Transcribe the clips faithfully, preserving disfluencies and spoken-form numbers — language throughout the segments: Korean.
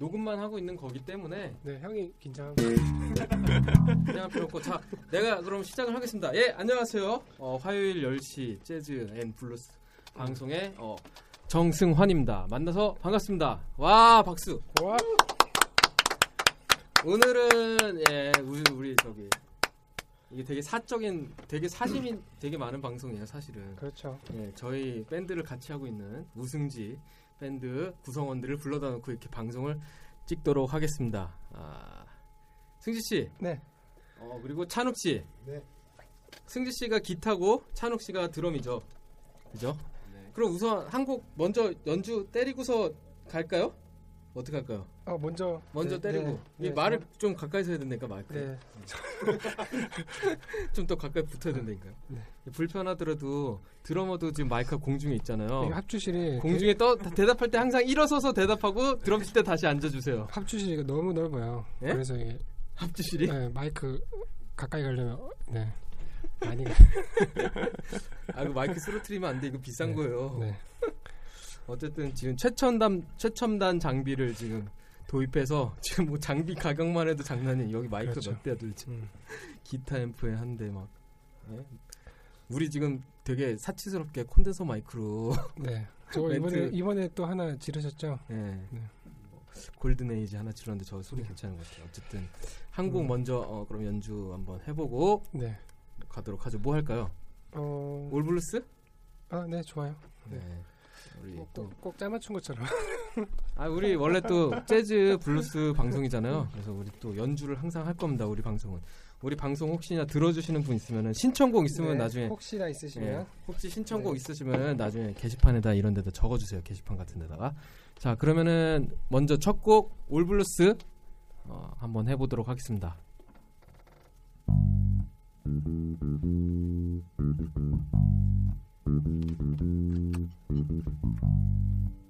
녹음만 하고 있는 거기 때문에 네 형이 긴장하고 긴장할 필요 없고. 자 내가 그럼 시작을 하겠습니다. 예 안녕하세요. 어, 화요일 열 시 재즈 앤 블루스 방송의 어, 정승환입니다. 만나서 반갑습니다. 와 박수. 와. 오늘은 예 우리, 우리 저기 이게 되게 사적인 되게 사심이 되게 많은 방송이에요 사실은. 그렇죠. 예 저희 밴드를 같이 하고 있는 우승지 밴드 구성원들을 불러다 놓고 이렇게 방송을 찍도록 하겠습니다. 아, 승지 씨. 네. 어 그리고 찬욱 씨. 네. 승지 씨가 기타고 찬욱 씨가 드럼이죠. 그죠? 네. 그럼 우선 한 곡 먼저 연주 때리고서 갈까요? 어떻게 할까요? 아 어, 먼저 먼저 네, 때리고 네, 네, 말을 네. 좀 가까이서 해야 된다니까 마이크. 네. 좀 더 가까이 붙어야 된다니까요. 네. 불편하더라도 드러머도 지금 마이크가 공중에 있잖아요. 네, 합주실이 공중에 떠 대답할 때 항상 일어서서 대답하고 드럼 칠 때 다시 앉아주세요. 합주실이 너무 넓어요. 네? 그래서 이게 합주실이 네, 마이크 가까이 가려면 네 많이 가. 아 이거 마이크 쓰러트리면 안 돼. 이거 비싼 네, 거예요. 네. 어쨌든 지금 최첨단 최첨단 장비를 지금 도입해서 지금 뭐 장비 가격만 해도 장난이. 여기 마이크 그렇죠. 몇 대야 도대체. 음. 기타 앰프에 한 대 막. 네? 우리 지금 되게 사치스럽게 콘덴서 마이크로. 네. 저 이번에 이번에 또 하나 지르셨죠? 네. 네. 골든 에이지 하나 지르는데 저 소리 네. 괜찮은 것 같아요. 어쨌든 한국 음. 먼저 어, 그럼 연주 한번 해보고 네. 가도록 하죠. 뭐 할까요? 어... 올블루스? 아 네 좋아요. 네. 네. 우리 꼭, 또 꼭 짜맞춘 것처럼. 아 우리 원래 또 재즈 블루스 방송이잖아요. 그래서 우리 또 연주를 항상 할 겁니다. 우리 방송은 우리 방송 혹시나 들어주시는 분 있으면은 신청곡 있으면 네, 나중에 혹시나 있으시면 네, 혹시 신청곡 네. 있으시면은 나중에 게시판에다 이런 데다 적어주세요. 게시판 같은 데다가. 자 그러면은 먼저 첫 곡 올 블루스 어, 한번 해보도록 하겠습니다. Thank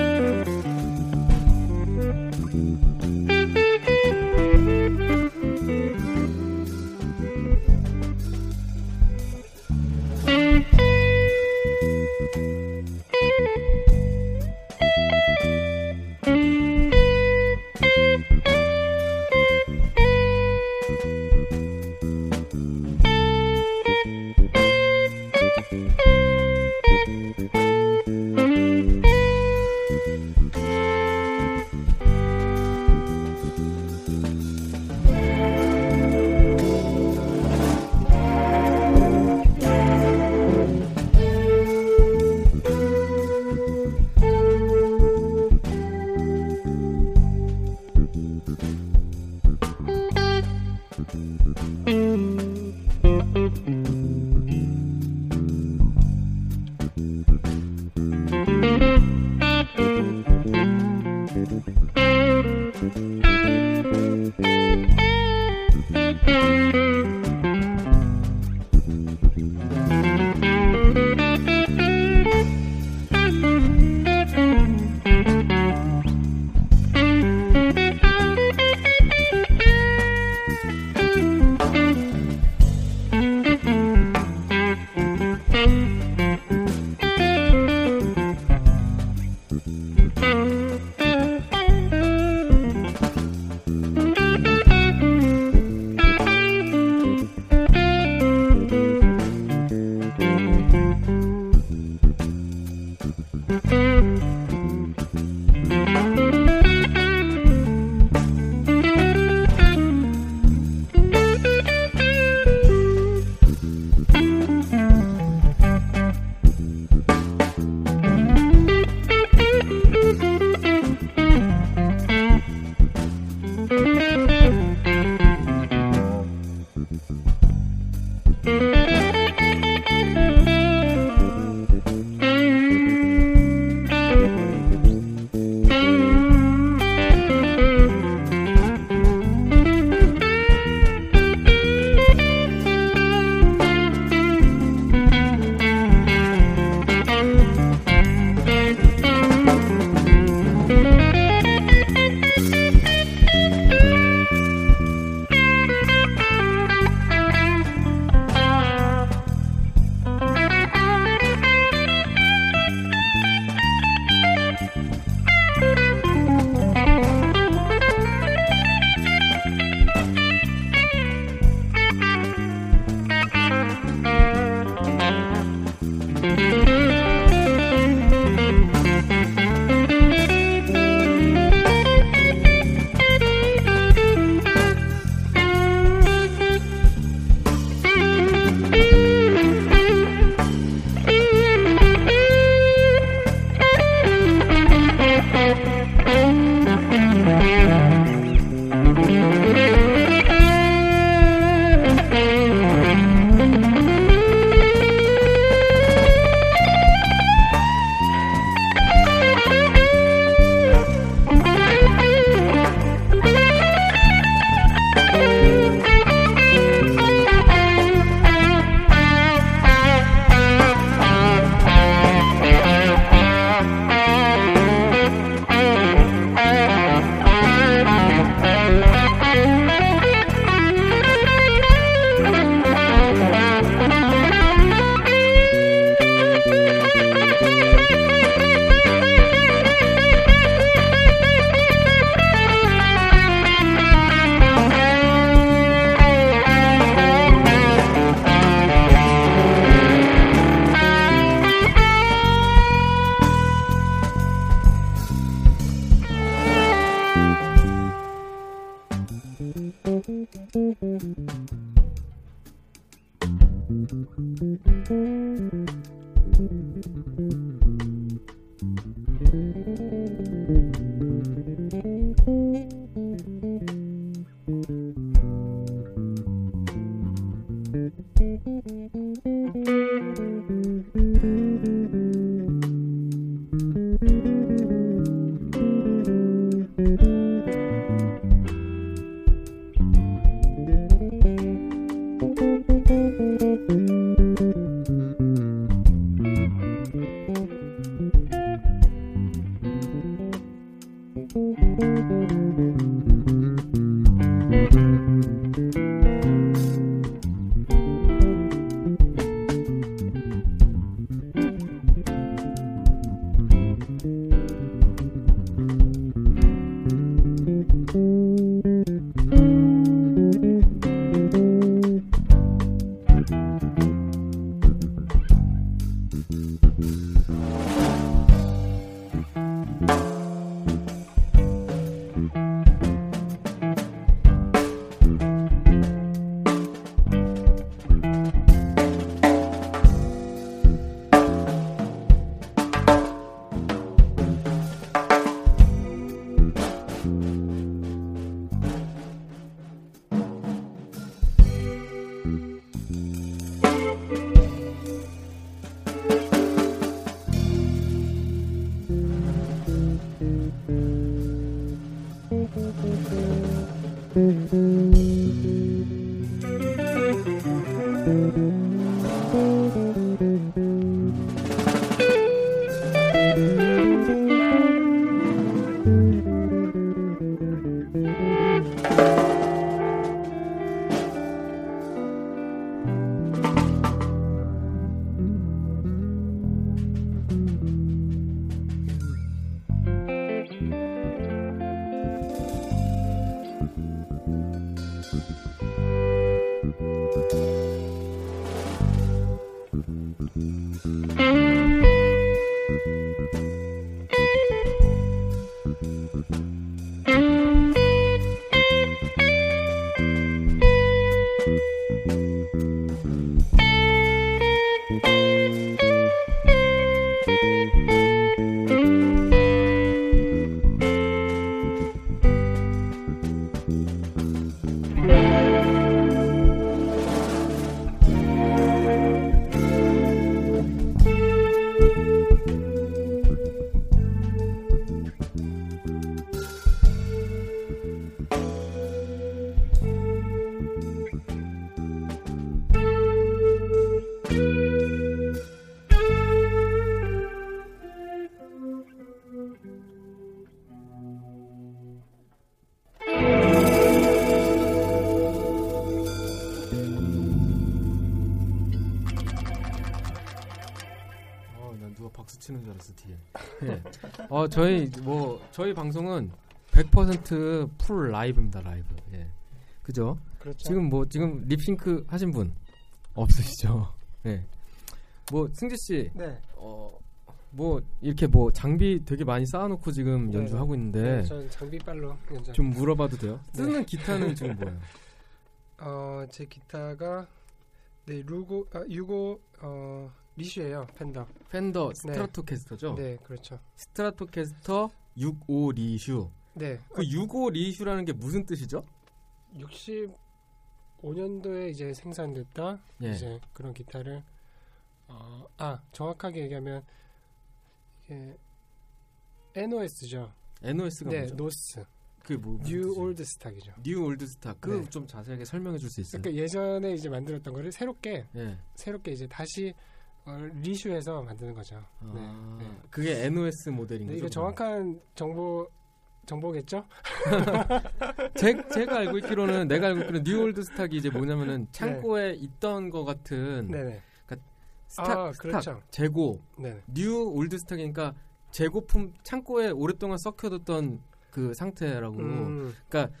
you. 어 저희 뭐 저희 방송은 백 퍼센트 풀 라이브입니다. 라이브. 예. 그죠? 그렇죠. 지금 뭐 지금 립싱크 하신 분 없으시죠? 예. 뭐 승지 씨. 네. 어 뭐 이렇게 뭐 장비 되게 많이 쌓아 놓고 지금 네. 연주하고 있는데 네, 저는 장비 빨로 연주. 좀 물어봐도 돼요? 쓰는 네. 기타는 지금 뭐예요? 어 제 기타가 네, 루고 아 유고 어 리슈예요. 펜더. 펜더 스트라토캐스터죠? 네. 네, 그렇죠. 스트라토캐스터 육십오 리슈. 네. 그 육십오 리슈라는 게 무슨 뜻이죠? 육십오 년도에 이제 생산됐다. 예. 이제 그런 기타를 어, 아, 정확하게 얘기하면 이게 엔오에스죠. 엔오에스가 네, 뭐죠? 노스. 그 뭐 뉴 올드 스탁이죠. 뉴 올드 스탁. 그 좀 자세하게 설명해 줄 수 있어요? 그러니까 예전에 이제 만들었던 거를 새롭게 예. 새롭게 이제 다시 어, 리슈해서 만드는 거죠. 아, 네, 네. 그게 엔오에스 모델인 네, 거죠? 이거 정확한 정보, 정보겠죠? 제, 제가 알고 있기로는 내가 알고 있기로는 뉴올드 스탁이 이제 뭐냐면은 창고에 네. 있던 것 같은 네네. 그러니까 스탁, 아, 그렇죠. 스탁 재고 뉴올드 스탁이니까 재고품 창고에 오랫동안 썩혀뒀던 그 상태라고 음. 그러니까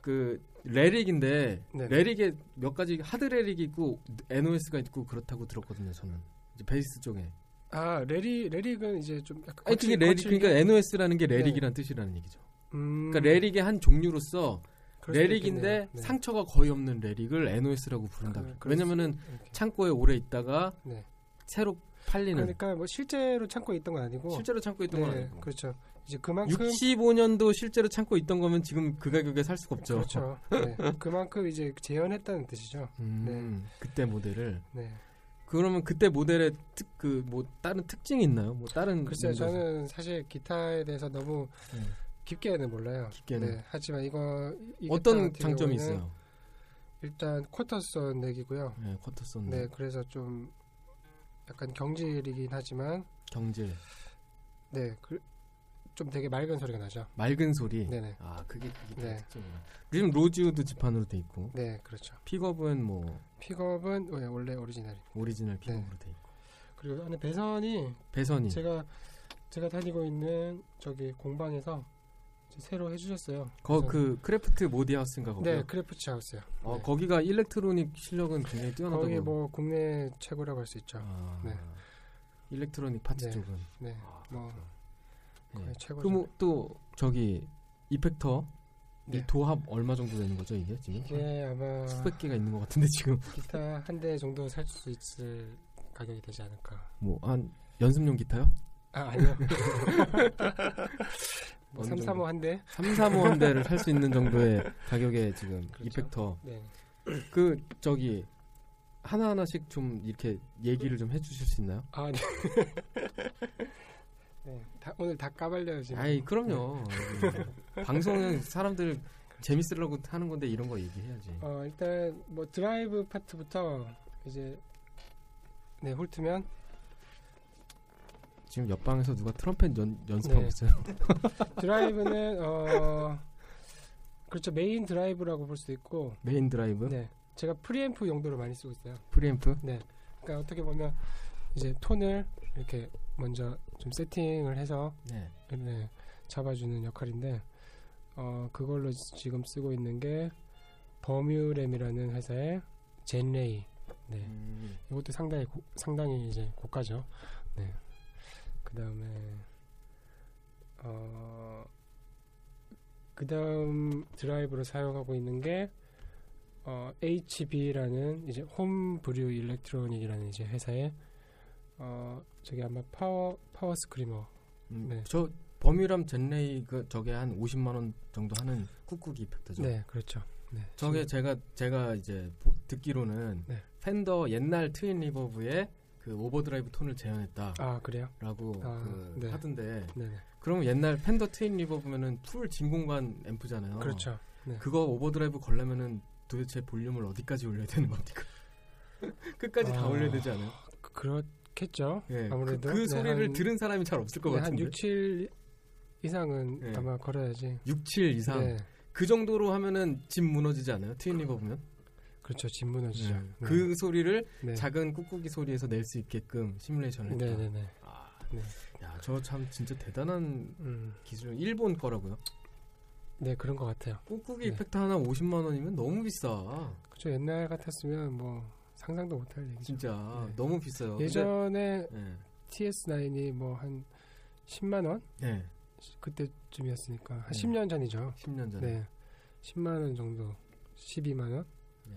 그 레릭인데 네네. 레릭에 몇 가지 하드 레릭이 있고 엔오에스가 있고 그렇다고 들었거든요. 저는 이제 베이스 쪽에 아 레리 레릭은 이제 좀 약간 아니 거칠, 그게 레릭 그러니까 엔오에스라는 게 레릭이란 네. 뜻이라는 얘기죠. 음. 그러니까 레릭의 한 종류로서 레릭인데 네. 상처가 거의 없는 레릭을 엔오에스라고 부른다. 아, 왜냐면은 이렇게. 창고에 오래 있다가 네. 새로 팔리는. 그러니까 뭐 실제로 창고에 있던 건 아니고 실제로 창고에 있던 네, 건 아니고 그렇죠. 이제 그만큼 육십오 년도 실제로 창고 있던 거면 지금 그 가격에 살 수가 없죠. 그렇죠. 네. 그만큼 이제 재현했다는 뜻이죠. 음, 네. 그때 모델을. 네. 그러면 그때 모델의 특 그 뭐 다른 특징이 있나요? 뭐 다른 글쎄요. 저는 사실 기타에 대해서 너무 네. 깊게는 몰라요. 깊게는. 네. 하지만 이거 어떤 장점이 있어요? 일단 쿼터손 넥이고요. 네, 쿼터손 넥. 네, 그래서 좀 약간 경질이긴 하지만 경질. 네, 그. 좀 되게 맑은 소리가 나죠. 맑은 소리. 네네. 아 그게 그게 네. 특징이에요. 요즘 로지우드 지판으로 돼 있고. 네, 그렇죠. 픽업은 뭐? 픽업은 네, 원래 오리지널. 오리지널 픽업으로 네. 돼 있고. 그리고 안에 배선이. 배선이. 제가 제가 다니고 있는 저기 공방에서 새로 해주셨어요. 거 그 크래프트 모디하우스인가 거기. 네, 크래프트 하우스요. 어 네. 거기가 일렉트로닉 실력은 굉장히 뛰어나다고. 거기 뭐 국내 최고라고 할 수 있죠. 아, 네. 일렉트로닉 파트 네. 쪽은. 네. 아, 뭐. 네. 그 뭐 또 저기 이펙터 네. 이 도합 얼마 정도 되는 거죠 이게 지금? 네 아마 수백 개가 있는 것 같은데 지금 기타 한 대 정도 살 수 있을 가격이 되지 않을까? 뭐 한 연습용 기타요? 아 아니요. 뭐 삼삼오 한 대? 삼삼오 한 대를 살 수 있는 정도의 가격에 지금 그렇죠? 이펙터. 네. 그 저기. 하나 하나씩 좀 이렇게 얘기를 좀 해주실 수 있나요? 아 네. 네, 다, 오늘 다 까발려요 지금. 아이 그럼요. 방송은 사람들 재밌으려고 하는 건데 이런 거 얘기해야지. 어 일단 뭐 드라이브 파트부터 이제 네 홀트면 지금 옆방에서 누가 트럼펫 연, 연습하고 네. 있어요. 드라이브는 어 그렇죠 메인 드라이브라고 볼 수도 있고. 메인 드라이브? 네. 제가 프리앰프 용도로 많이 쓰고 있어요. 프리앰프? 네. 그러니까 어떻게 보면 이제 톤을 이렇게 먼저 좀 세팅을 해서 네. 네, 잡아주는 역할인데 어 그걸로 지금 쓰고 있는 게 버뮤램이라는 회사의 젠레이. 네. 음. 이것도 상당히 고, 상당히 이제 고가죠. 네. 그다음에 어 그다음 드라이브로 사용하고 있는 게 어, 에이치비라는 이제 홈브류 일렉트로닉이라는 이제 회사의 어 저기 아마 파워 파워 스크리머. 음, 네. 저 버뮤람 젠레이 그 저게 한 오십만 원 정도 하는 쿡쿡이 이펙터죠. 네, 그렇죠. 네. 저게 제가 제가 이제 보, 듣기로는 네. 펜더 옛날 트윈 리버브의 그 오버드라이브 톤을 재현했다. 아 그래요? 라고 아, 그 네. 하던데. 네. 그럼 옛날 펜더 트윈 리버브면은 풀 진공관 앰프잖아요. 그렇죠. 네. 그거 오버드라이브 걸려면은 도대체 볼륨을 어디까지 올려야 되는 겁니까? 끝까지 아, 다 올려야 되지 않아요? 그렇겠죠. 네. 아무래도 그, 그 네, 소리를 한, 들은 사람이 잘 없을 것 네, 같은데. 한 육, 칠 이상은 네. 아마 걸어야지. 육, 칠 이상. 네. 그 정도로 하면은 집 무너지지 않아요? 트윈 리버브면? 그렇죠, 집 무너지죠. 네. 네. 그 소리를 네. 작은 꾹꾹이 소리에서 낼 수 있게끔 시뮬레이션을 했다. 네네네. 네, 네. 아, 네. 야, 저 참 진짜 대단한 음. 기술. 일본 거라고요? 네, 그런 것 같아요. 꾹꾹이 네. 이펙터 하나 오십만 원이면 너무 비싸. 그렇죠. 옛날 같았으면 뭐 상상도 못할 얘기죠. 진짜 네. 너무 비싸요. 예전에 네. 티에스 나인이 뭐 한 십만 원? 네. 그때쯤이었으니까 한 네. 십 년 전이죠. 십 년 전에. 네. 십만 원 정도. 십이만 원? 네.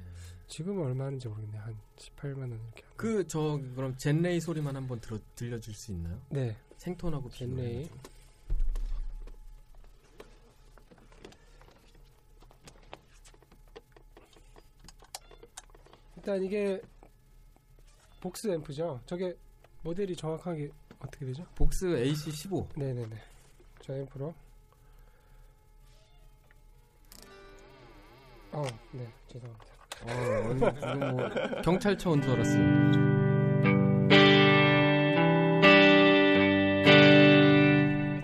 지금은 얼마인지 모르겠네요. 한 십팔만 원 이렇게. 그 저 그럼 젠레이 소리만 한번 들어 들려줄 수 있나요? 네. 생톤하고 젠레이. 일단 이게 복스 앰프죠. 저게 모델이 정확하게 어떻게 되죠? 복스 에이씨 십오. 네네네. 저 앰프로. 어, 네, 죄송합니다. 어, 이거 뭐 경찰차 온 줄 알았어요.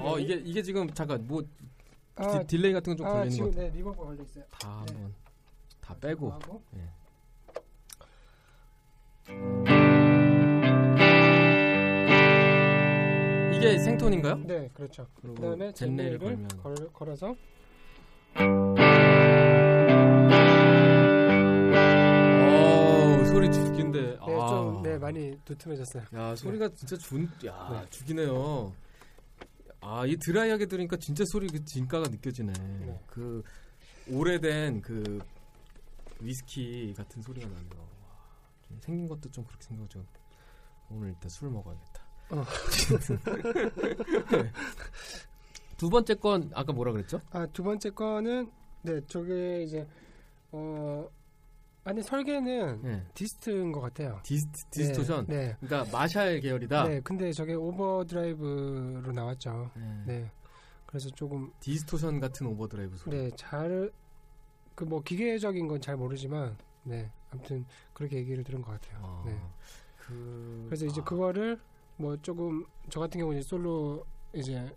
어, 이게 이게 지금 잠깐 뭐 아, 디, 딜레이 같은 건 좀 아, 걸리는 거 같아요. 지금 네, 리버브 걸려 있어요. 다 한번 네. 다 빼고. 네. 이게 생톤인가요? 네, 그렇죠. 그 다음에 젠레이를 걸면 걸, 걸어서 오, 소리 죽인데. 네, 아. 좀 네, 많이 두툼해졌어요. 야, 소리가 네. 진짜 준, 야, 네. 죽이네요. 아, 이 드라이하게 들으니까 진짜 소리 그 진가가 느껴지네. 네. 그 오래된 그 위스키 같은 소리가 나네요. 생긴 것도 좀 그렇게 생겨가지고 오늘 일단 술 먹어야겠다. 어. 네. 두 번째 건 아까 뭐라 그랬죠? 아, 두 번째 거는 네 저게 이제 어 아니 설계는 네. 디스트인 것 같아요. 디스트 디스토션. 네, 네. 그러니까 마샬 계열이다. 네. 근데 저게 오버드라이브로 나왔죠. 네. 네. 그래서 조금 디스토션 같은 오버드라이브 소리. 네. 잘 그 뭐 기계적인 건 잘 모르지만 네. 아무튼 그렇게 얘기를 들은 것 같아요. 아, 네. 그, 그래서 이제 아. 그거를 뭐 조금 저 같은 경우는 솔로 이제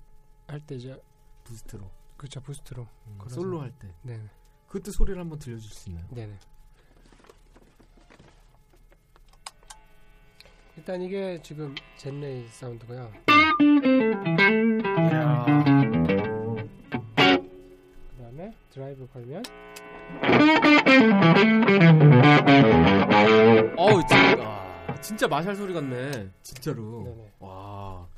할 때 이제 부스트로 그렇죠 부스트로 음, 솔로 할 때 네 그때 소리를 한번 들려줄 수 있나요? 네네. 일단 이게 지금 젠레이 사운드고요. 이야. 그다음에 드라이브 걸면. 어우 진짜, 진짜 마샬 소리 같네 진짜로. 네네. 와,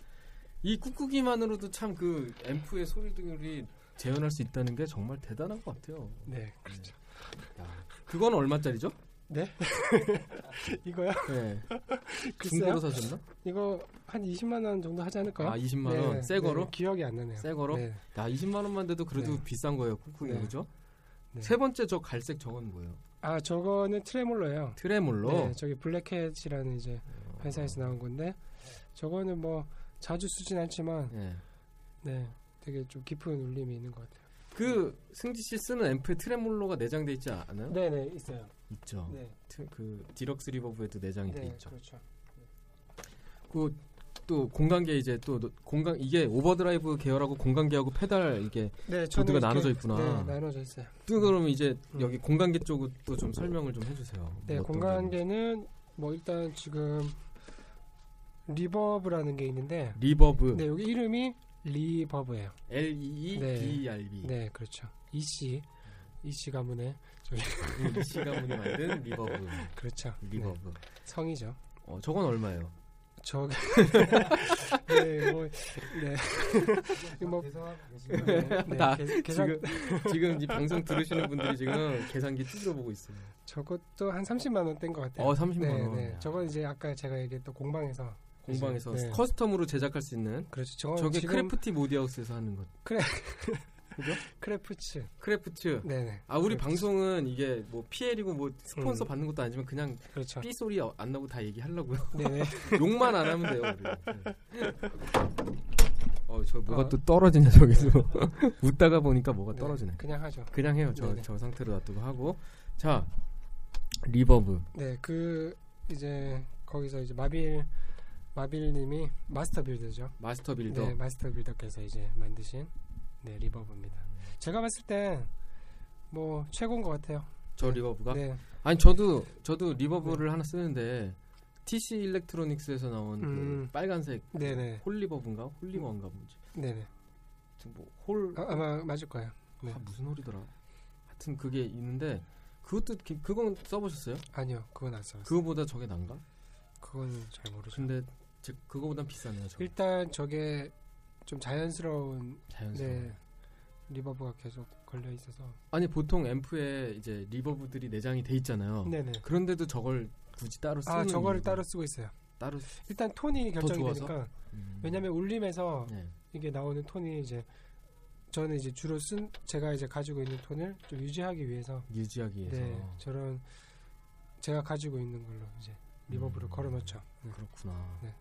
이 꾹꾹이만으로도 참 그 앰프의 소리들이 재현할 수 있다는 게 정말 대단한 것 같아요. 네, 그렇죠. 네. 야, 그건 얼마짜리죠? 네? 이거요? 네. 중고로 사셨나? 이거 한 이십만 원 정도 하지 않을까요? 아, 이십만 원? 네, 새 거로? 네, 기억이 안 나네요. 새 거로? 네. 야, 이십만 원만 돼도 그래도 네. 비싼 거예요 꾹꾹이. 네. 그죠? 네. 세 번째 저 갈색 저건 뭐예요? 아, 저거는 트레몰로예요. 트레몰로? 네, 저기 블랙캣이라는 이제 회사에서 나온 건데 저거는 뭐 자주 쓰진 않지만 네. 네, 되게 좀 깊은 울림이 있는 것 같아요. 그 승지 씨 쓰는 앰프에 트레몰로가 내장돼 있지 않아요? 네네 있어요. 있죠. 네. 그 디럭스 리버브에도 내장이 네, 돼 있죠. 그렇죠. 그 또 공간계 이제 또 공간 이게 오버드라이브 계열하고 공간계하고 페달 이게 네, 조드가 나눠져 있구나. 네, 나눠져 있어요. 또 그럼 이제 음. 여기 공간계 쪽도 좀 설명을 좀 해주세요. 네, 뭐 공간계는 뭐 일단 지금 리버브라는 게 있는데 리버브. 네, 여기 이름이 리버브예요. L E E R B. 네, 그렇죠. 이씨 이씨 가문에 저희 이씨 가문이 만든 리버브. 그렇죠. 리버브 네. 성이죠. 어, 저건 얼마예요? 저기 네, 뭐, 네. 뭐, 네, 나 계, 계산... 지금, 지금 이 방송 들으시는 분들이 지금 계산기 뜯어보고 있어요. 저것도 한 삼십만 원대인 것 같아요. 어, 삼십만 원. 네, 네. 저건 이제 아까 제가 얘기했던 공방에서 공방에서 네. 커스텀으로 제작할 수 있는. 그렇죠. 저, 저게 지금... 크래프티 모디하우스에서 하는 것. 그래. 그죠? 크래프츠. 크래프츠. 네네. 아 우리 크래프츠. 방송은 이게 뭐 피엘이고 뭐 스폰서 음. 받는 것도 아니지만 그냥 그렇죠. 삐 소리 안 나고 다 얘기하려고요. 네네. 욕만 안 하면 돼요. 우리. 어, 저 뭐가 어. 또 떨어지냐 저기서 웃다가 보니까 뭐가 네네. 떨어지네. 그냥 하죠. 그냥 해요. 저 저 상태로 놔두고 하고 자 리버브. 네, 그 이제 거기서 이제 마빌 마빌님이 마스터 빌더죠. 마스터 빌더. 네, 마스터 빌더께서 이제 만드신. 네 리버브입니다. 제가 봤을 때 뭐 최고인 것 같아요. 저 네. 리버브가? 네. 아니 저도 저도 리버브를 네. 하나 쓰는데 티씨 일렉트로닉스에서 나온 음. 그 빨간색 네네. 홀리버브인가 홀리버인가 뭔지. 네네. 뭐 홀 아, 아마 맞을 거예요. 네. 아, 무슨 홀이더라. 하여튼 그게 있는데 그것도 기, 그건 써보셨어요? 아니요, 그건 안 써봤어요. 그거보다 저게 난가? 그건 잘 모르죠. 근데 제, 그거보단 비싸네요. 저게. 일단 저게 좀 자연스러운, 자연스러운. 네, 리버브가 계속 걸려 있어서 아니 보통 앰프에 이제 리버브들이 내장이 돼 있잖아요. 네네. 그런데도 저걸 굳이 따로 쓰는 아 저거를 따로 쓰고 있어요. 따로 일단 톤이 결정이 되니까 음. 왜냐하면 울림에서 네. 이게 나오는 톤이 이제 저는 이제 주로 쓴 제가 이제 가지고 있는 톤을 좀 유지하기 위해서 유지하기 위해서 네, 저런 제가 가지고 있는 걸로 이제 리버브를 음. 걸어놓죠. 네. 그렇구나. 네.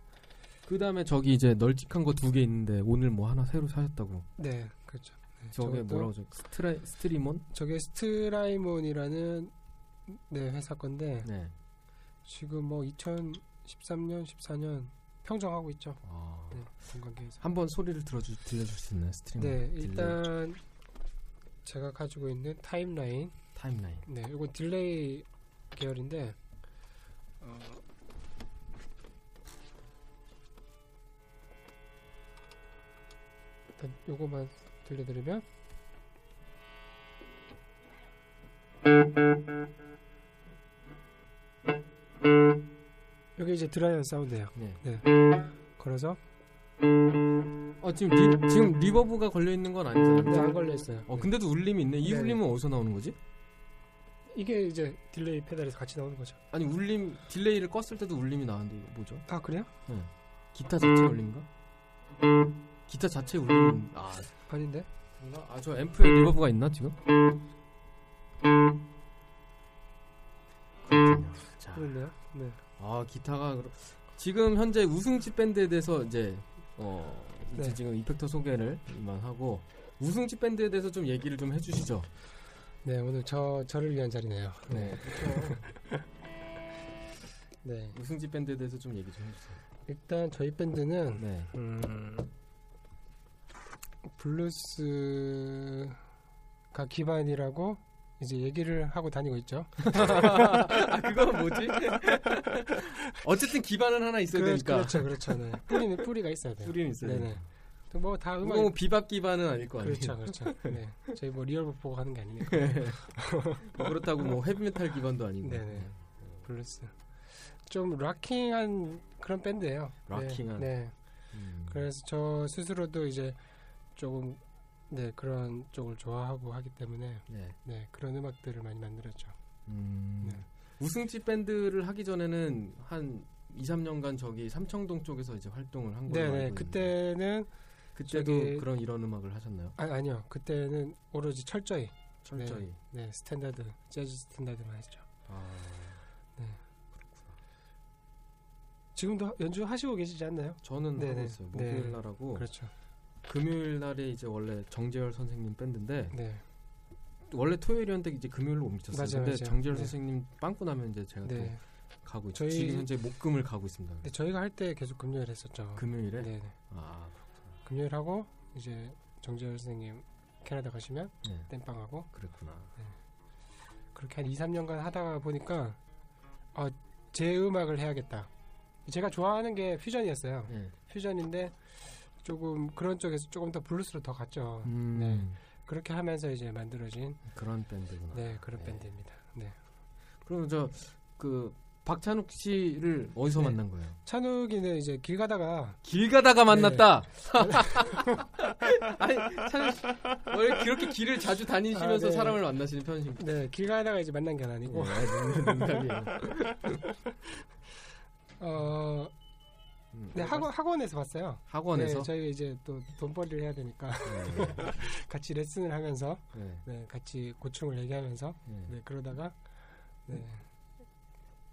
그 다음에 저기 이제 널찍한 거 두 개 있는데 오늘 뭐 하나 새로 사셨다고. 네, 그렇죠. 네, 저게 뭐라고 저 스트라 스트리몬? 저게 스트라이몬이라는 네 회사 건데 네. 지금 뭐 이천십삼 년, 십사 년 평정하고 있죠. 아. 네, 공간계에서. 한번 소리를 들어주 들려줄 수 있나요, 스트리몬? 네, 딜레이. 일단 제가 가지고 있는 타임라인. 타임라인. 네, 이거 딜레이 계열인데. 어. 요거만 들려드리면 요게 이제 드라이한 사운드예요. 네. 네. 걸어서 어 지금 리, 지금 리버브가 걸려 있는 건 아니잖아요. 네, 안 걸려 있어요. 어 네. 근데도 울림이 있네. 이 네. 울림은 어디서 나오는 거지? 이게 이제 딜레이 페달에서 같이 나오는 거죠. 아니 울림 딜레이를 껐을 때도 울림이 나는데 이거 뭐죠? 아 그래요? 네. 기타 자체 울림인가? 기타 자체 울리는 아 아닌데? 아 저 앰프에 리버브가 있나 지금? 그렇군요. 자, 그렇네요. 네. 아 기타가 그러... 지금 현재 우승지 밴드에 대해서 이제 어 네. 이제 지금 이펙터 소개를 이만 하고 우승지 밴드에 대해서 좀 얘기를 좀 해주시죠. 네 오늘 저 저를 위한 자리네요. 네. 네. 우승지 밴드에 대해서 좀 얘기 좀 해주세요. 일단 저희 밴드는 네. 음. 블루스가 기반이라고 이제 얘기를 하고 다니고 있죠. 아, 그건 뭐지? 어쨌든 기반은 하나 있어야 그렇, 되니까. 그렇죠, 그렇죠. 네. 뿌리는 뿌리가 있어야 돼요. 뿌리는 있어야 돼요. 뭐 다 음악. 뭐 비밥 기반은 아닐 거 아니에요. 그렇죠, 그렇죠. 네. 저희 뭐 리얼브 보고 하는 게 아니니까. 뭐 그렇다고 뭐 헤비메탈 기반도 아니고. 네네. 블루스. 좀 락킹한 그런 밴드예요. 락킹한. 네. 네. 음. 그래서 저 스스로도 이제. 조금 네 그런 쪽을 좋아하고 하기 때문에 네, 네 그런 음악들을 많이 만들었죠. 음. 네. 우승지 밴드를 하기 전에는 한 이, 삼 년간 저기 삼청동 쪽에서 이제 활동을 한 거예요. 네, 그때는 그때도 저기, 그런 이런 음악을 하셨나요? 아, 아니요, 그때는 오로지 철저히 철저히 네, 네 스탠다드 재즈 스탠다드만 했죠. 아, 네 그렇구나. 지금도 연주하시고 계시지 않나요? 저는 네네. 하고 있어요. 목요일 날하고. 그렇죠. 금요일 날에 이제 원래 정재열 선생님 밴드인데 네. 원래 토요일이었는데 이제 금요일로 옮겼었어요. 근데 맞아. 정재열 네. 선생님 빵꾸 나면 이제 제가 네. 또 가고 있어요. 저희 지금 현재 목금을 가고 있습니다. 네, 저희가 할 때 계속 금요일 했었죠. 금요일에? 네. 아, 그렇구나. 금요일 하고 이제 정재열 선생님 캐나다 가시면 네. 땜빵하고. 그렇구나. 네. 그렇게 한 이삼 년간 하다가 보니까 아, 제 음악을 해야겠다. 제가 좋아하는 게 퓨전이었어요. 네. 퓨전인데 조금 그런 쪽에서 조금 더 블루스로 더 갔죠. 음. 네. 그렇게 하면서 이제 만들어진 그런 밴드구나. 네, 그런 네. 밴드입니다. 네. 그럼 저 그 박찬욱 씨를 어디서 네. 만난 거예요? 찬욱이는 이제 길 가다가 길 가다가 만났다. 네. 아니 찬욱 씨 원래 그렇게 길을 자주 다니시면서 아, 네. 사람을 만나시는 편이십니까? 네, 길 가다가 이제 만난 게 아니고. 농담이에요. 어, 음, 네 학원 학원에서 봤어요. 학원에서 네, 저희 이제 또 돈 벌이를 해야 되니까 네, 네. 같이 레슨을 하면서 네. 네, 같이 고충을 얘기하면서 네. 네, 그러다가 네,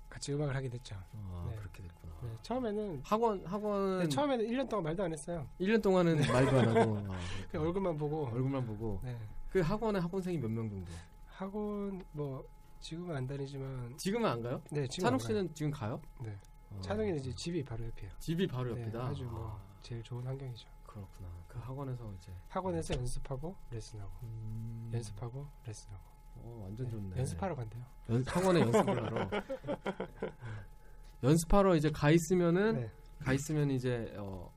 같이 음악을 하게 됐죠. 아, 네. 그렇게 됐구나. 네, 처음에는 학원 학원 네, 처음에는 일 년 동안 말도 안 했어요. 일 년 동안은 네. 말도 안 하고 아, 그냥 얼굴만 보고 얼굴만 보고. 네. 그 학원에 학원생이 몇 명 정도? 학원 뭐 지금은 안 다니지만 지금은 안 가요? 네, 지금 찬욱 씨는 지금 가요? 네. 찬욱이는 이제 집이 바로 옆이에요. 집이 바로 옆이다. 네, 아주 뭐 아. 제일 좋은 환경이죠. 그렇구나. 그 학원에서 이제 학원에서 네. 연습하고 레슨하고 음. 연습하고 레슨하고. 오, 완전 네. 좋네. 연습하러 간대요. 연, 학원에 연습을 하러. 연습하러 이제 가 있으면은 네. 가 있으면 이제 어,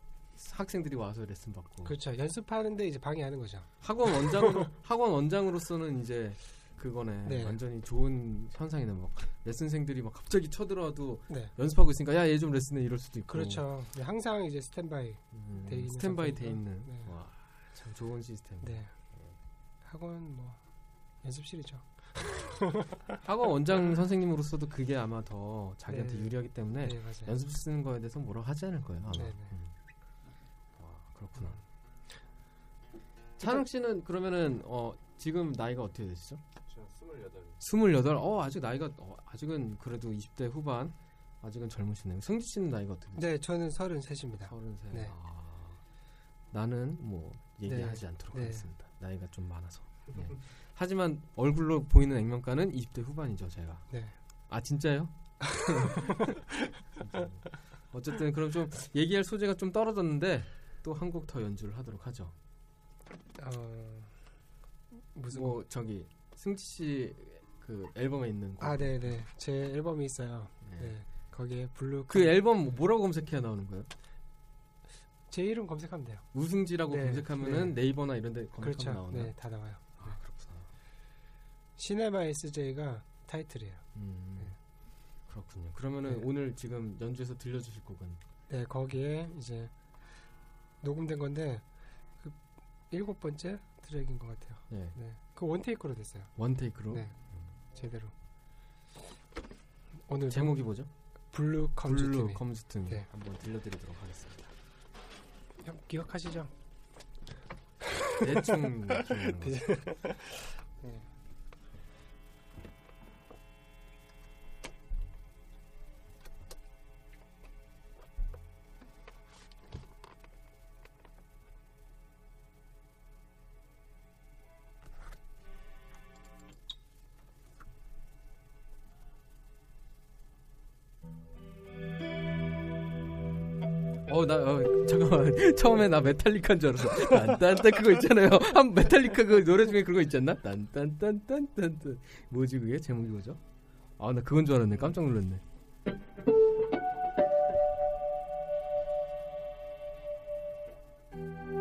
학생들이 와서 레슨 받고. 그렇죠. 연습하는데 이제 방해하는 거죠. 학원 원장으로 학원 원장으로서는 이제. 그거네. 네. 완전히 좋은 현상이네. 막 레슨생들이 막 갑자기 쳐들어와도 네. 연습하고 있으니까 야, 얘 좀 레슨해 이럴 수도 있고. 그렇죠. 네, 항상 이제 스탠바이 음, 돼 있는. 스탠바이 돼 있는. 네. 와, 참 좋은 시스템. 네. 학원 뭐 연습실이죠. 학원 원장 선생님으로서도 그게 아마 더 자기한테 네. 유리하기 때문에 네, 연습실 쓰는 거에 대해서 뭐라고 하지 않을 거예요. 아마. 네, 네. 음. 와, 그렇구나. 음. 찬욱 씨는 그러면은 어, 지금 나이가 어떻게 되시죠? 스물여덟. 어, 아직 나이가 어, 아직은 그래도 이십 대 후반. 아직은 젊으시네요. 승지 씨는 나이가 어떻게 되세요? 네, 저는 서른셋입니다. 서른셋. 네. 아, 나는 뭐 얘기하지 네. 않도록 네. 하겠습니다. 나이가 좀 많아서. 네. 하지만 얼굴로 보이는 액면가는 이십 대 후반이죠, 제가. 네. 아, 진짜요? 진짜. 어쨌든 그럼 좀 얘기할 소재가 좀 떨어졌는데 또 한 곡 더 연주를 하도록 하죠. 어, 무슨 뭐 저기 승지 씨 그 앨범에 있는 거. 아, 네, 네. 제 앨범이 있어요. 네. 네. 거기에 블루 그 앨범 뭐라고 검색해야 나오는 거예요? 제 이름 검색하면 돼요. 우승지라고 네. 검색하면은 네. 네이버나 이런 데 검색하면 그렇죠. 나오나요? 네, 다 나와요. 아, 네. 그렇구나. 시네마 에스제이가 타이틀이에요. 음. 네. 그렇군요. 그러면은 네. 오늘 지금 연주에서 들려 주실 곡은 네, 거기에 이제 녹음된 건데 그 일곱 번째 트랙인 것 같아요. 네. 네. 그 원테이크로 됐어요. 원테이크로? 네. 음. 제대로. 오늘 제목이 뭐죠? 블루 컴즈 투 미. 컴즈 투 미. 네. 한번 들려드리도록 하겠습니다. 형 기억하시죠? 대충 기억하는 거죠. 네. 어, 나, 어, 잠깐만. 처음에 나 메탈리카인 줄 알았어. 딴딴딴 그거 있잖아요. 한 메탈리카 그 노래 중에 그거 있지 않나? 딴딴딴딴딴. 뭐지 그게? 제목이 뭐죠? 아, 나 그건 줄 알았네. 깜짝 놀랐네. Thank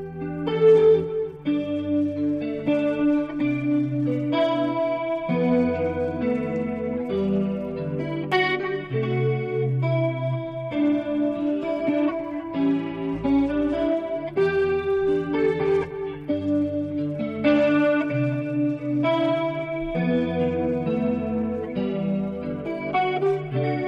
you.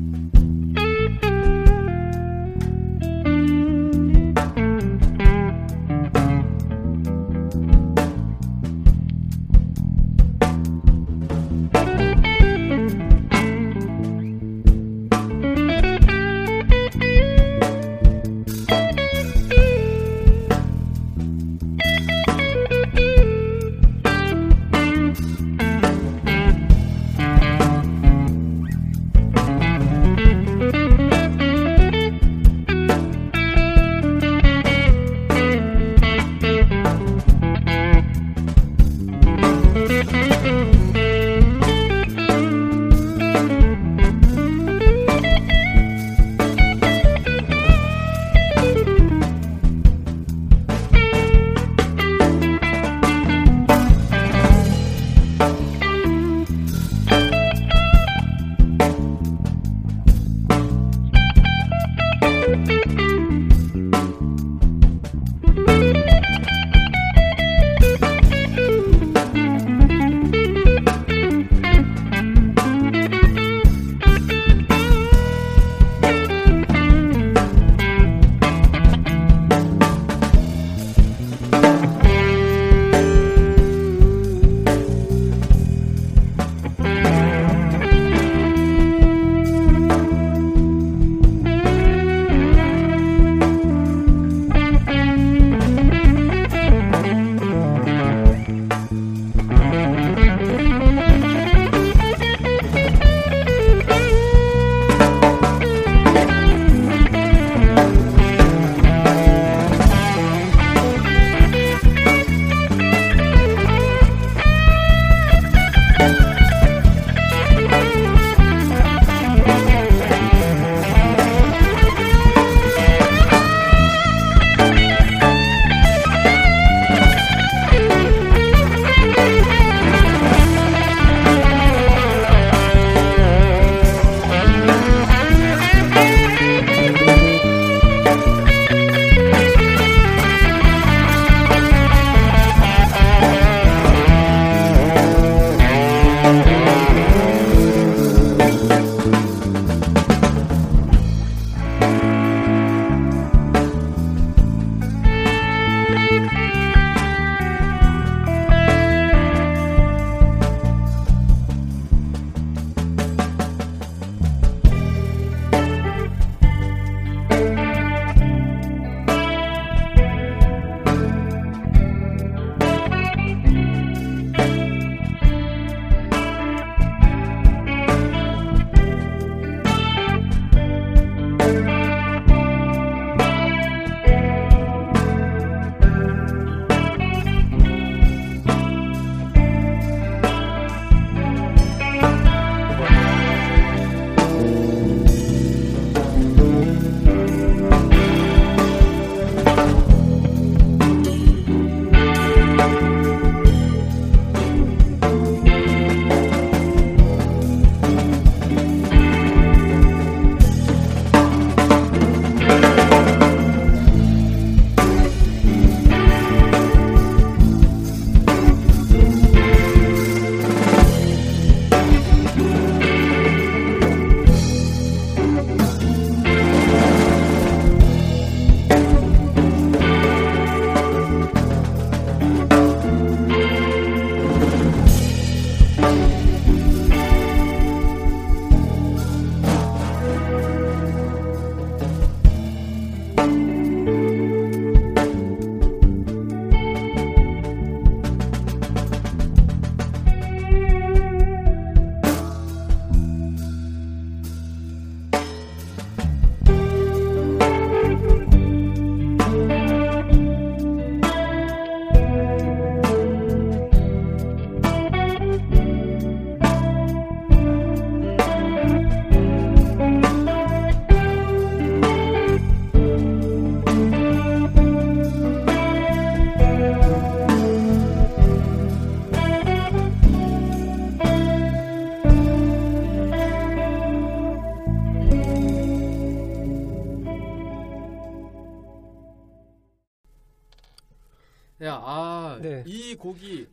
야, 아, 네. 이 곡이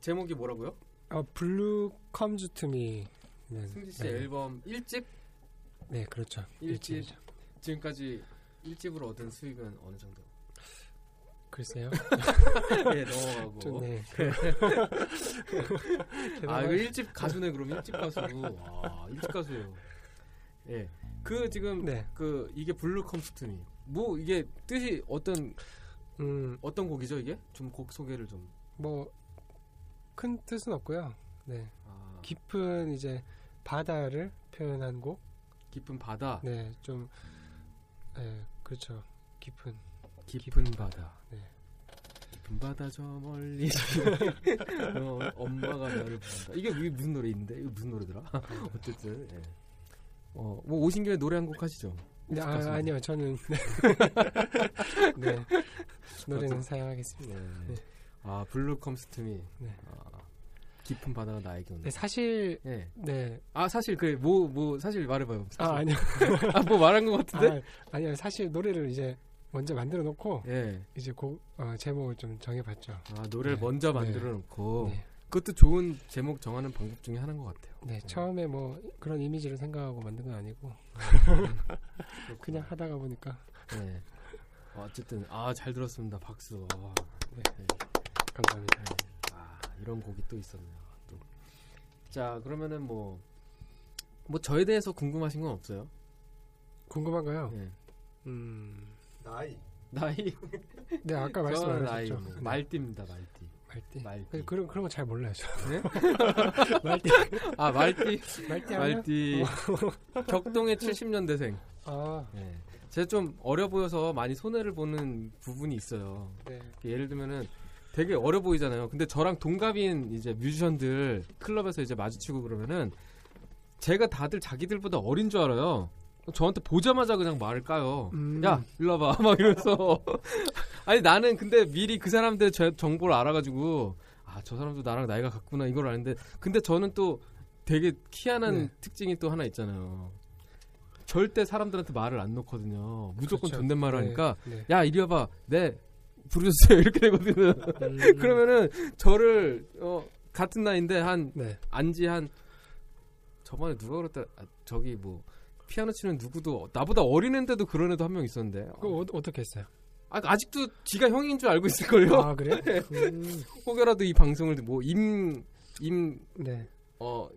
제목이 뭐라고요? 아, 블루 컴즈 투 미. 네, 승지 씨 네. 앨범 일 집? 네, 그렇죠. 일 집. 일 집. 지금까지 일 집으로 얻은 수익은 어느 정도? 글쎄요. 네, 넘어가고. 좀, 네. 아, 이거 일 집 가수네, 그럼. 일 집 가수. 와, 일 집 가수예요. 예. 네. 그, 지금, 네. 그, 이게 블루 컴즈 투 미. 뭐, 이게 뜻이 어떤, 음, 어떤 곡이죠, 이게? 좀 곡 소개를 좀. 뭐, 큰 뜻은 없고요. 네. 아. 깊은 이제 바다를 표현한 곡. 깊은 바다. 네, 좀, 네, 그렇죠. 깊은. 깊은, 깊은 바다. 바다. 네. 깊은 바다 저 멀리. 어, 엄마가 나를 본다. 이게 무슨 노래인데? 이거 무슨 노래더라? 어쨌든. 네. 어, 뭐 오신 김에 노래 한 곡 하시죠. 네, 아, 아니요, 저는 네 노래는 사양하겠습니다. 네. 네. 아, 블루 컴즈 투 미. 네. 아, 깊은 바다가 나에게 온다. 네, 사실 네. 네. 아, 사실 그래. 뭐, 뭐 사실 말해봐요. 사실. 아, 아니요. 아, 뭐 말한 것 같은데? 아, 아니요, 사실 노래를 이제 먼저 만들어 놓고 네. 이제 고, 어, 제목을 좀 정해봤죠. 아, 노래를 네. 먼저 만들어 놓고. 네. 그것도 좋은 제목 정하는 방법 중에 하나인 것 같아요. 네, 네. 처음에 뭐 그런 이미지를 생각하고 만든 건 아니고 그냥 하다가 보니까. 네. 어쨌든 아, 잘 들었습니다. 박수. 아, 네. 네. 감사합니다. 네. 아, 이런 곡이 또 있었네요. 또. 자, 그러면은 뭐, 뭐 저에 대해서 궁금하신 건 없어요? 궁금한가요? 네. 음, 나이. 나이. 네, 아까 말씀하셨죠. 뭐. 말띠입니다, 말띠. 말띠. 말띠. 그런 그런 거 잘 몰라요. 네? 말띠. 아, 말띠. 말띠. 말띠. 격동의 칠십 년대생. 아. 네. 제가 좀 어려 보여서 많이 손해를 보는 부분이 있어요. 네. 예를 들면은 되게 어려 보이잖아요. 근데 저랑 동갑인 이제 뮤지션들 클럽에서 이제 마주치고 그러면은 제가 다들 자기들보다 어린 줄 알아요. 저한테 보자마자 그냥 말을 까요. 음. 야, 일로 와봐. 막 이러면서. 아니, 나는 근데 미리 그 사람들의 정보를 알아가지고, 아, 저 사람도 나랑 나이가 같구나, 이걸 아는데. 근데 저는 또 되게 희한한 네. 특징이 또 하나 있잖아요. 절대 사람들한테 말을 안 놓거든요. 무조건 그렇죠. 존댓말을 네. 하니까, 네. 야, 이리 와봐. 네, 부르셨어요. 이렇게 되거든요. 음. 그러면은 저를, 어, 같은 나이인데 한, 네. 안지 한, 저번에 누가 그랬다, 아, 저기 뭐, 피아노 치는 누구도 나보다 어린 애인데도 그런 애도 한 명 있었는데. 그거 어, 어떻게 했어요? 아, 아직도 지가 형인 줄 알고 있을걸요. 아, 그래요? 음. 혹여라도 이 방송을 뭐 임 임 네. 어,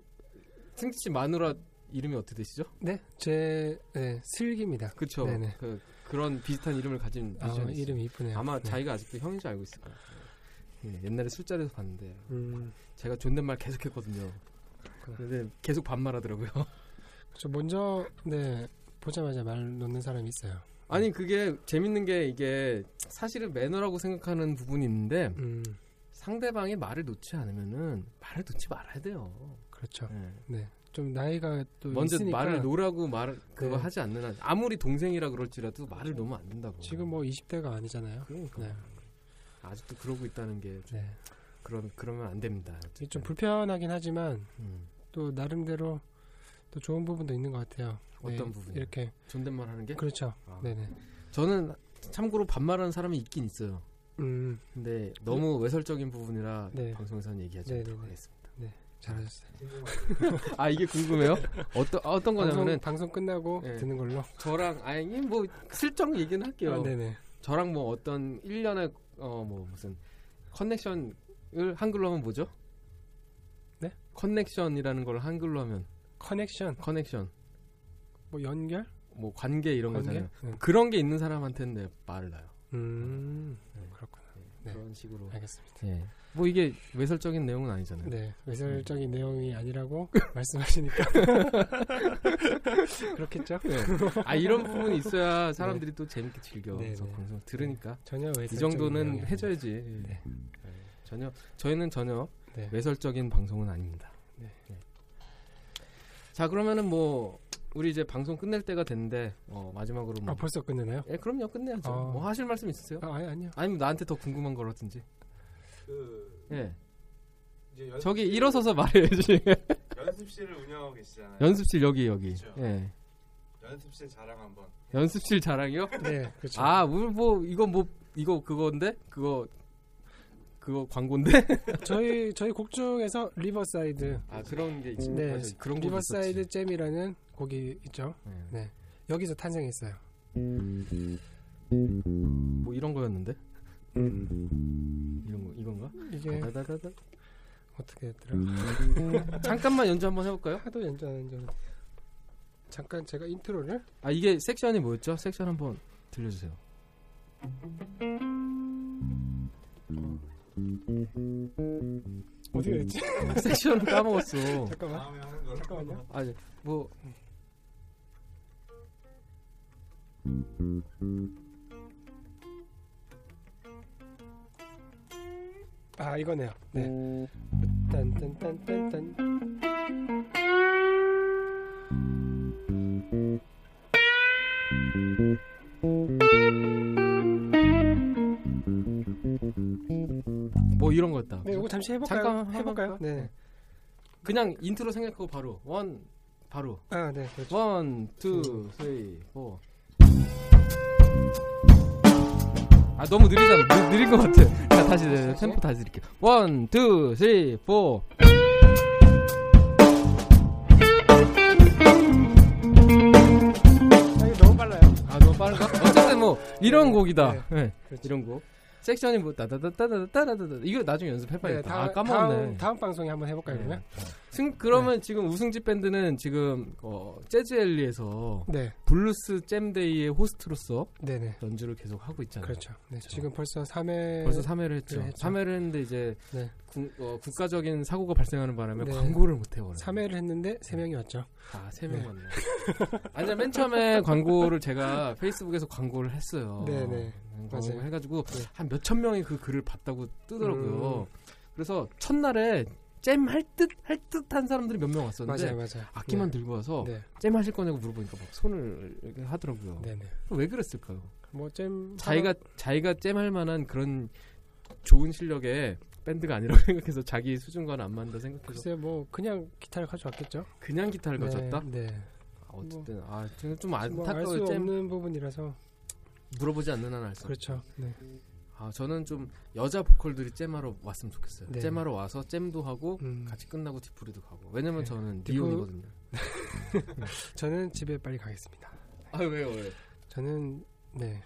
승지 씨 마누라 이름이 어떻게 되시죠? 네, 제 네, 슬기입니다. 그렇죠. 그, 그런 비슷한 이름을 가진 뮤지션. 아, 이름이 이쁘네요. 아마 네. 자기가 아직도 형인 줄 알고 있을 거예요. 네, 옛날에 술자리에서 봤는데 음. 제가 존댓말 계속했거든요. 근데 계속 반말하더라고요. 저 먼저 네 보자마자 말 놓는 사람이 있어요. 아니, 그게 재밌는 게 이게 사실은 매너라고 생각하는 부분이 있는데 음. 상대방이 말을 놓지 않으면은 말을 놓지 말아야 돼요. 그렇죠. 네, 네. 좀 나이가 또 먼저 있으니까 말을 놓으라고 말 그거 네. 하지 않는 한 아무리 동생이라 그럴지라도 말을 놓으면 안 된다고. 지금 뭐 이십 대가 아니잖아요. 그러니까 네. 아직도 그러고 있다는 게 좀 네. 그런 그러면 안 됩니다. 좀 불편하긴 하지만 음. 또 나름대로. 또 좋은 부분도 있는 것 같아요. 어떤 네, 부분? 이렇게 존댓말 하는 게? 그렇죠. 아. 네네. 저는 참고로 반말하는 사람이 있긴 있어요. 음. 근데 너무 네. 외설적인 부분이라 네. 방송에서는 얘기하지 않도록 하겠습니다. 네, 잘하셨어요. 아, 이게 궁금해요? 어떤 어떤 거냐면은 방송 끝나고 네. 듣는 걸로. 저랑 아니 뭐 슬쩍 얘기는 할게요. 아, 네네. 저랑 뭐 어떤 일련의 어 뭐 무슨 커넥션을 한글로 하면 뭐죠? 네? 커넥션이라는 걸 한글로 하면. 커넥션, 커넥션, 뭐 연결, 뭐 관계 이런 관계? 거잖아요. 네. 그런 게 있는 사람한테는 내 말을 놔요. 음, 네. 그렇구나. 네. 그런 식으로. 알겠습니다. 네. 뭐 이게 외설적인 내용은 아니잖아요. 네, 외설적인 네. 내용이 아니라고 말씀하시니까 그렇겠죠. 네. 아, 이런 부분이 있어야 사람들이 네. 또 재밌게 즐겨. 네, 네. 방송 들으니까 전혀 이 정도는 해줘야지. 네. 네. 네. 전혀 저희는 전혀 네. 외설적인 방송은 아닙니다. 네. 네. 자, 그러면은 뭐 우리 이제 방송 끝낼 때가 됐는데 어, 마지막으로 뭐. 아, 벌써 끝내나요? 예, 그럼요, 끝내야죠. 어. 뭐 하실 말씀 있으세요? 아, 아니, 아니요. 아니면 나한테 더 궁금한 거라든지. 그 예. 이제 연... 저기 일어서서 말해야지. 연습실을 운영하고 계시잖아요. 연습실 여기 여기. 그렇죠. 예. 연습실 자랑 한번. 연습실 자랑이요? 네, 그렇죠. 아, 뭐 이거 뭐 이거 그건데 그거 그거 광고인데? 저희 저희 곡 중에서 리버사이드 아 그런 게 있죠. 네, 그런 리버사이드 잼이라는 곡이 있죠. 네. 네, 여기서 탄생했어요. 뭐 이런 거였는데? 이런 거 이건가? 이게 다다다다 어떻게 했더라? 잠깐만 연주 한번 해볼까요? 하도 연주 안 연주. 잠깐 제가 인트로를 아 이게 섹션이 뭐였죠? 섹션 한번 들려주세요. 어디가 있지? 섹션을 까먹었어. 잠깐만. 잠깐만요. 아니 뭐 아 이거네요. 네. 딴딴딴딴딴. 뭐 이런 거였다. 네, 이거 잠시 해볼까요? 잠깐 해볼까요? 네. 그냥 인트로 생각하고 바로 원 바로. 아 네. 그렇죠. 원, 투, 쓰리, 포. 아 너무 느리잖아. 느, 느린 것 같아. 자 다시 네, 템포 다시 드릴게요. 원, 투, 쓰리, 포. 아, 이거 너무 빨라요. 아 너무 빠른가? 어쨌든 뭐 이런 곡이다. 네, 네. 그렇죠. 이런 곡. 섹션이 뭐 따다다다다다다다다 이거 나중에 연습해봐야겠다. 네, 다음, 아 까먹었네. 다음, 다음 방송에 한번 해볼까요? 네. 그러면 승, 그러면 네. 지금 우승지 밴드는 지금 어, 재즈엘리에서 네. 블루스 잼데이의 호스트로서 네네. 연주를 계속 하고 있잖아요. 그렇죠. 네, 그렇죠. 지금 벌써 삼 회 벌써 삼 회를 했죠. 네, 했죠. 삼 회를 했는데 이제 네. 구, 어, 국가적인 사고가 발생하는 바람에 네. 광고를 못해버려요. 삼 회를 했는데 세 명이 왔죠. 아 세 명 왔네. 아니 맨 처음에 광고를 제가 페이스북에서 광고를 했어요. 네네. 맞아요. 해가지고 네. 한 몇천 명이 그 글을 봤다고 뜨더라고요. 음. 그래서 첫날에 잼 할 듯 할 듯한 사람들이 몇 명 왔었는데 맞아요, 맞아요. 악기만 네. 들고 와서 네. 잼 하실 거냐고 물어보니까 막 손을 하더라고요. 네네. 왜 그랬을까요? 뭐 잼 자기가 자기가 잼 할 만한 그런 좋은 실력의 밴드가 아니라고 생각해서 자기 수준과는 안 맞는다 생각해서 글쎄 뭐 그냥 기타를 가져왔겠죠. 그냥 기타를 네, 가져왔다. 네. 아, 어쨌든 뭐, 아 좀 안타까워요. 뭐 잼 없는 부분이라서. 물어보지 않는 한 알 수 없죠. 그렇죠. 네. 아 저는 좀 여자 보컬들이 잼하러 왔으면 좋겠어요. 네. 잼하러 와서 잼도 하고 음. 같이 끝나고 디프리도 가고. 왜냐면 네. 저는 니온이거든요. 저는 집에 빨리 가겠습니다. 아 왜요? 왜? 저는 네.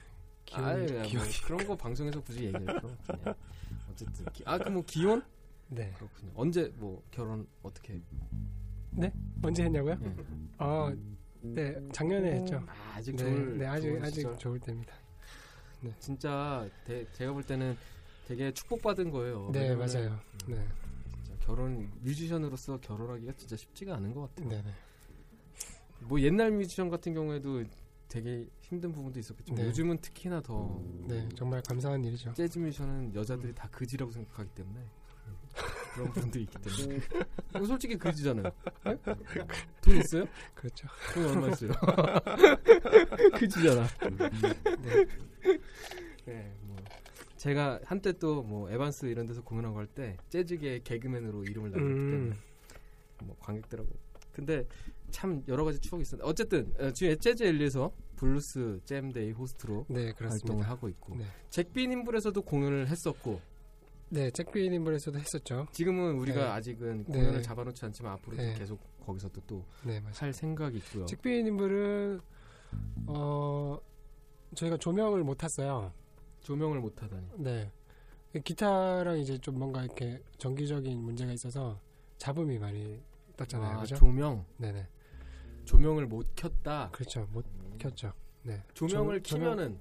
기온. 아, 기온. 그런 거 방송에서 굳이 얘기할 필요 없네요. 어쨌든 아 그럼 뭐 기온? 네. 그렇군요. 언제 뭐 결혼 어떻게? 네? 언제 했냐고요? 네. 아 네 작년에 했죠. 아, 아직 네, 좋을 네 아직 아직 시절. 좋을 때입니다. 네 진짜 대, 제가 볼 때는 되게 축복받은 거예요. 네 맞아요. 네 진짜 결혼 뮤지션으로서 결혼하기가 진짜 쉽지가 않은 것 같아요. 네네. 뭐 옛날 뮤지션 같은 경우에도 되게 힘든 부분도 있었겠지만 네. 요즘은 특히나 더 네 정말 감사한 일이죠. 재즈 뮤지션은 여자들이 음. 다 그지라고 생각하기 때문에 그런 분들이 있기 때문에 솔직히 그지잖아요. 돈 있어요? 그렇죠. 돈 얼마 있어요? 그지잖아. 네. 네, 뭐 제가 한때 또 뭐 에반스 이런 데서 공연하고 할 때 재즈계의 개그맨으로 이름을 날렸기 음. 때문에 뭐 관객들하고 근데 참 여러 가지 추억이 있었는데 어쨌든 지금 재즈 엘리에서 블루스 잼데이 호스트로 네, 활동을 하고 있고 네. 잭비님블에서도 공연을 했었고. 네, 잭비인블에서도 했었죠. 지금은 우리가 네. 아직은 공연을 네. 잡아놓지 않지만 앞으로 네. 계속 거기서 또 또 할 네, 생각이 있고요. 잭비인블은 어 저희가 조명을 못 탔어요. 조명을 못 타다니. 네, 기타랑 이제 좀 뭔가 이렇게 정기적인 문제가 있어서 잡음이 많이 떴잖아요. 아, 그죠? 조명. 네네. 조명을 못 켰다. 그렇죠, 못 음. 켰죠. 네. 조명을 조, 키면은. 조명.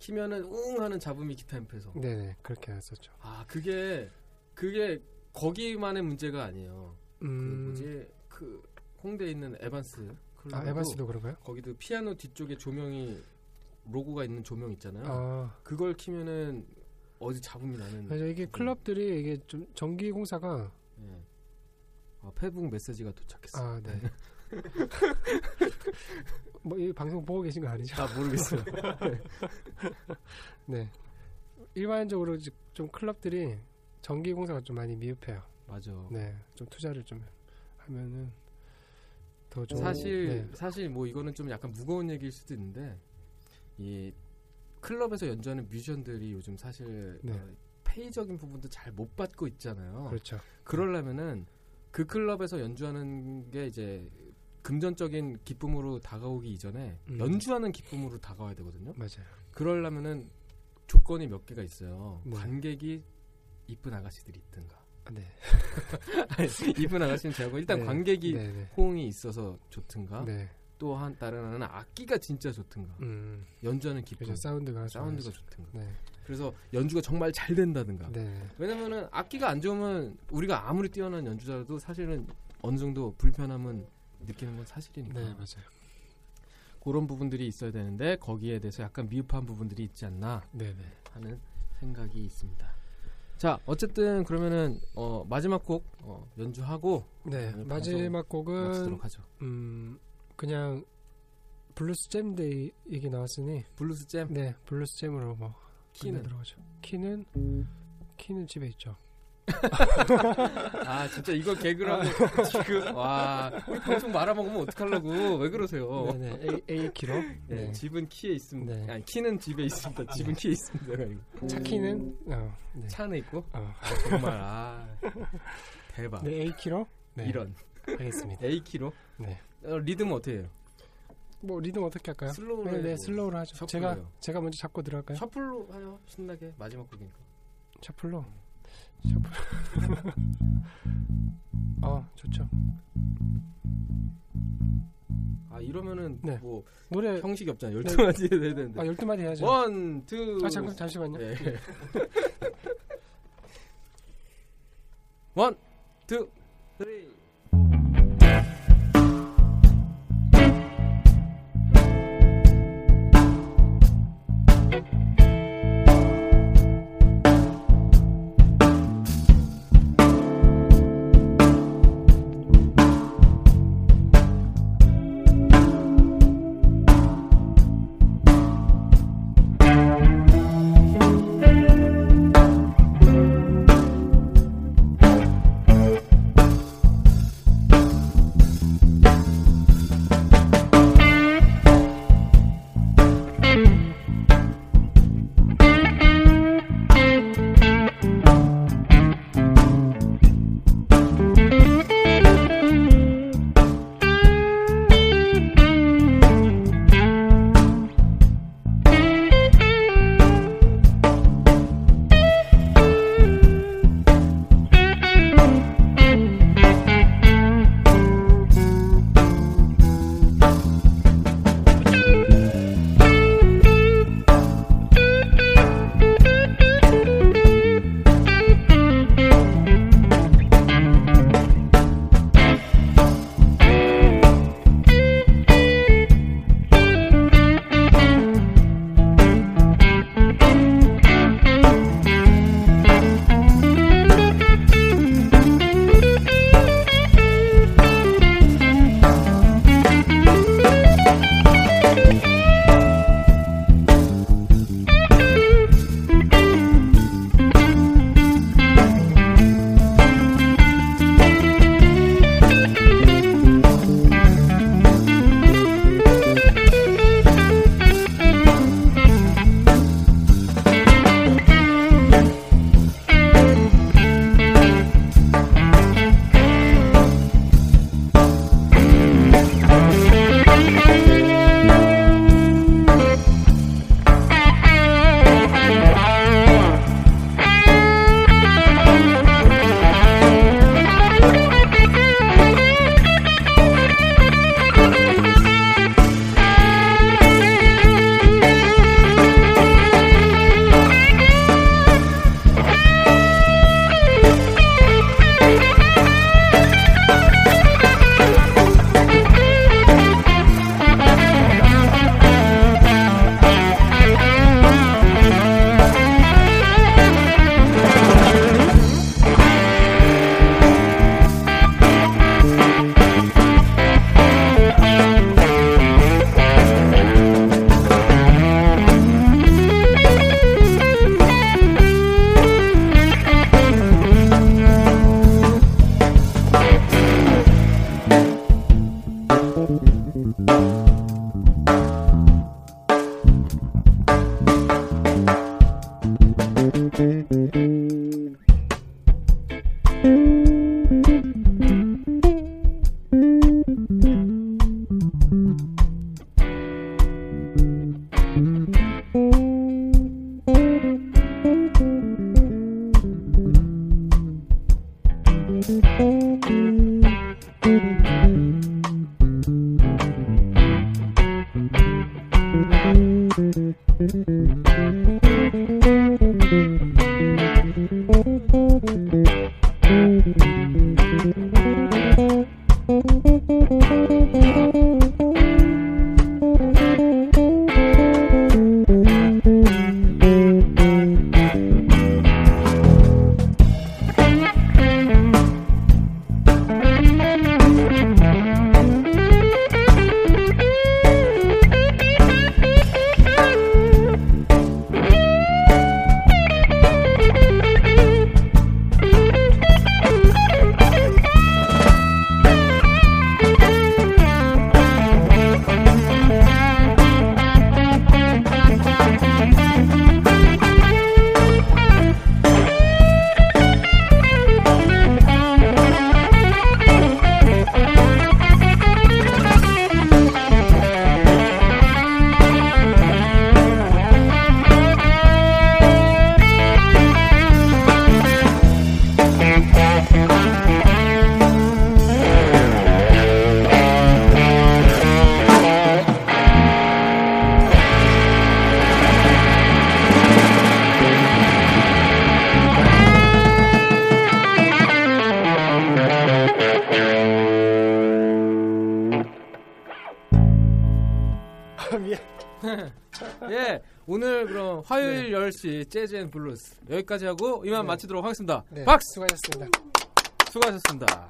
키면은 웅 하는 잡음이 기타 앰프에서 네네 그렇게 했었죠. 아 그게 그게 거기만의 문제가 아니에요. 음... 그 뭐지 그 홍대에 있는 에반스 아 에반스도 그런가요? 거기도 피아노 뒤쪽에 조명이 로고가 있는 조명 있잖아요. 아... 그걸 키면은 어디 잡음이 나는. 맞아 이게 부분. 클럽들이 이게 좀 정기 공사가 네. 아, 페북 메시지가 도착했어요. 아 네. 뭐 이 방송 보고 계신 거 아니죠? 아 모르겠어요. 네. 네, 일반적으로 좀 클럽들이 전기 공사가 좀 많이 미흡해요. 맞아. 네, 좀 투자를 좀 하면은 더 좀 사실 네. 사실 뭐 이거는 좀 약간 무거운 얘기일 수도 있는데 이 클럽에서 연주하는 뮤지션들이 요즘 사실 네. 어, 페이적인 부분도 잘 못 받고 있잖아요. 그렇죠. 그러려면은 그 클럽에서 연주하는 게 이제 금전적인 기쁨으로 다가오기 이전에 음. 연주하는 기쁨으로 다가와야 되거든요. 맞아요. 그러려면은 조건이 몇 개가 있어요. 뭐. 관객이 이쁜 아가씨들이 있든가. 네. 이쁜 아가씨는 제하고 일단 네. 관객이 네, 네. 호응이 있어서 좋든가. 네. 또 한 다른 하나는 악기가 진짜 좋든가. 음. 연주하는 기쁨. 사운드가 사운드가 좋든가. 네. 그래서 연주가 정말 잘 된다든가. 네. 왜냐면은 악기가 안 좋으면 우리가 아무리 뛰어난 연주자라도 사실은 어느 정도 불편함은 느끼는 건 사실이니까. 네, 맞아요. 그런 부분들이 있어야 되는데 거기에 대해서 약간 미흡한 부분들이 있지 않나 네네. 하는 생각이 있습니다. 자, 어쨌든 그러면은 어, 마지막 곡 어, 연주하고 네, 마지막 곡은 마치도록 하죠. 음, 그냥 블루스 잼 데이 얘기 나왔으니 블루스 잼? 네, 블루스 잼으로 뭐 키는 들어가죠. 키는 키는 집에 있죠. 아 진짜 이거 개그라고 아, 지금 와 우리 방송 말아먹으면 어떡하려고 왜 그러세요? 네네 A, A 키로 네. 네. 집은 키에 있습니다. 네. 아니, 키는 집에 있습니다. 집은 네. 키에 있습니다. 차 키는 어, 네. 차 안에 있고 어. 아, 정말 아 대박. 네 A 키로 네. 이런 알겠습니다. A 키로 네 어, 리듬은 어떻게 해요? 뭐 리듬 어떻게 할까요? 슬로우로 네, 네 슬로우로 하죠. 셔플로. 제가 제가 먼저 잡고 들어갈까요? 셔플로 하요 신나게 마지막 곡이니까. 셔플로. 아 좋죠. 아 이러면은 네. 뭐 노래 형식이 없잖아. 열두 네. 마디 해야 되는데. 아 열두 마디 해야죠. 원, 투. 아 잠깐 잠시만요. 네. 원, 투, 쓰리. 재즈 앤 블루스 여기까지 하고 이만 네. 마치도록 하겠습니다. 네. 박수! 수고하셨습니다. 수고하셨습니다.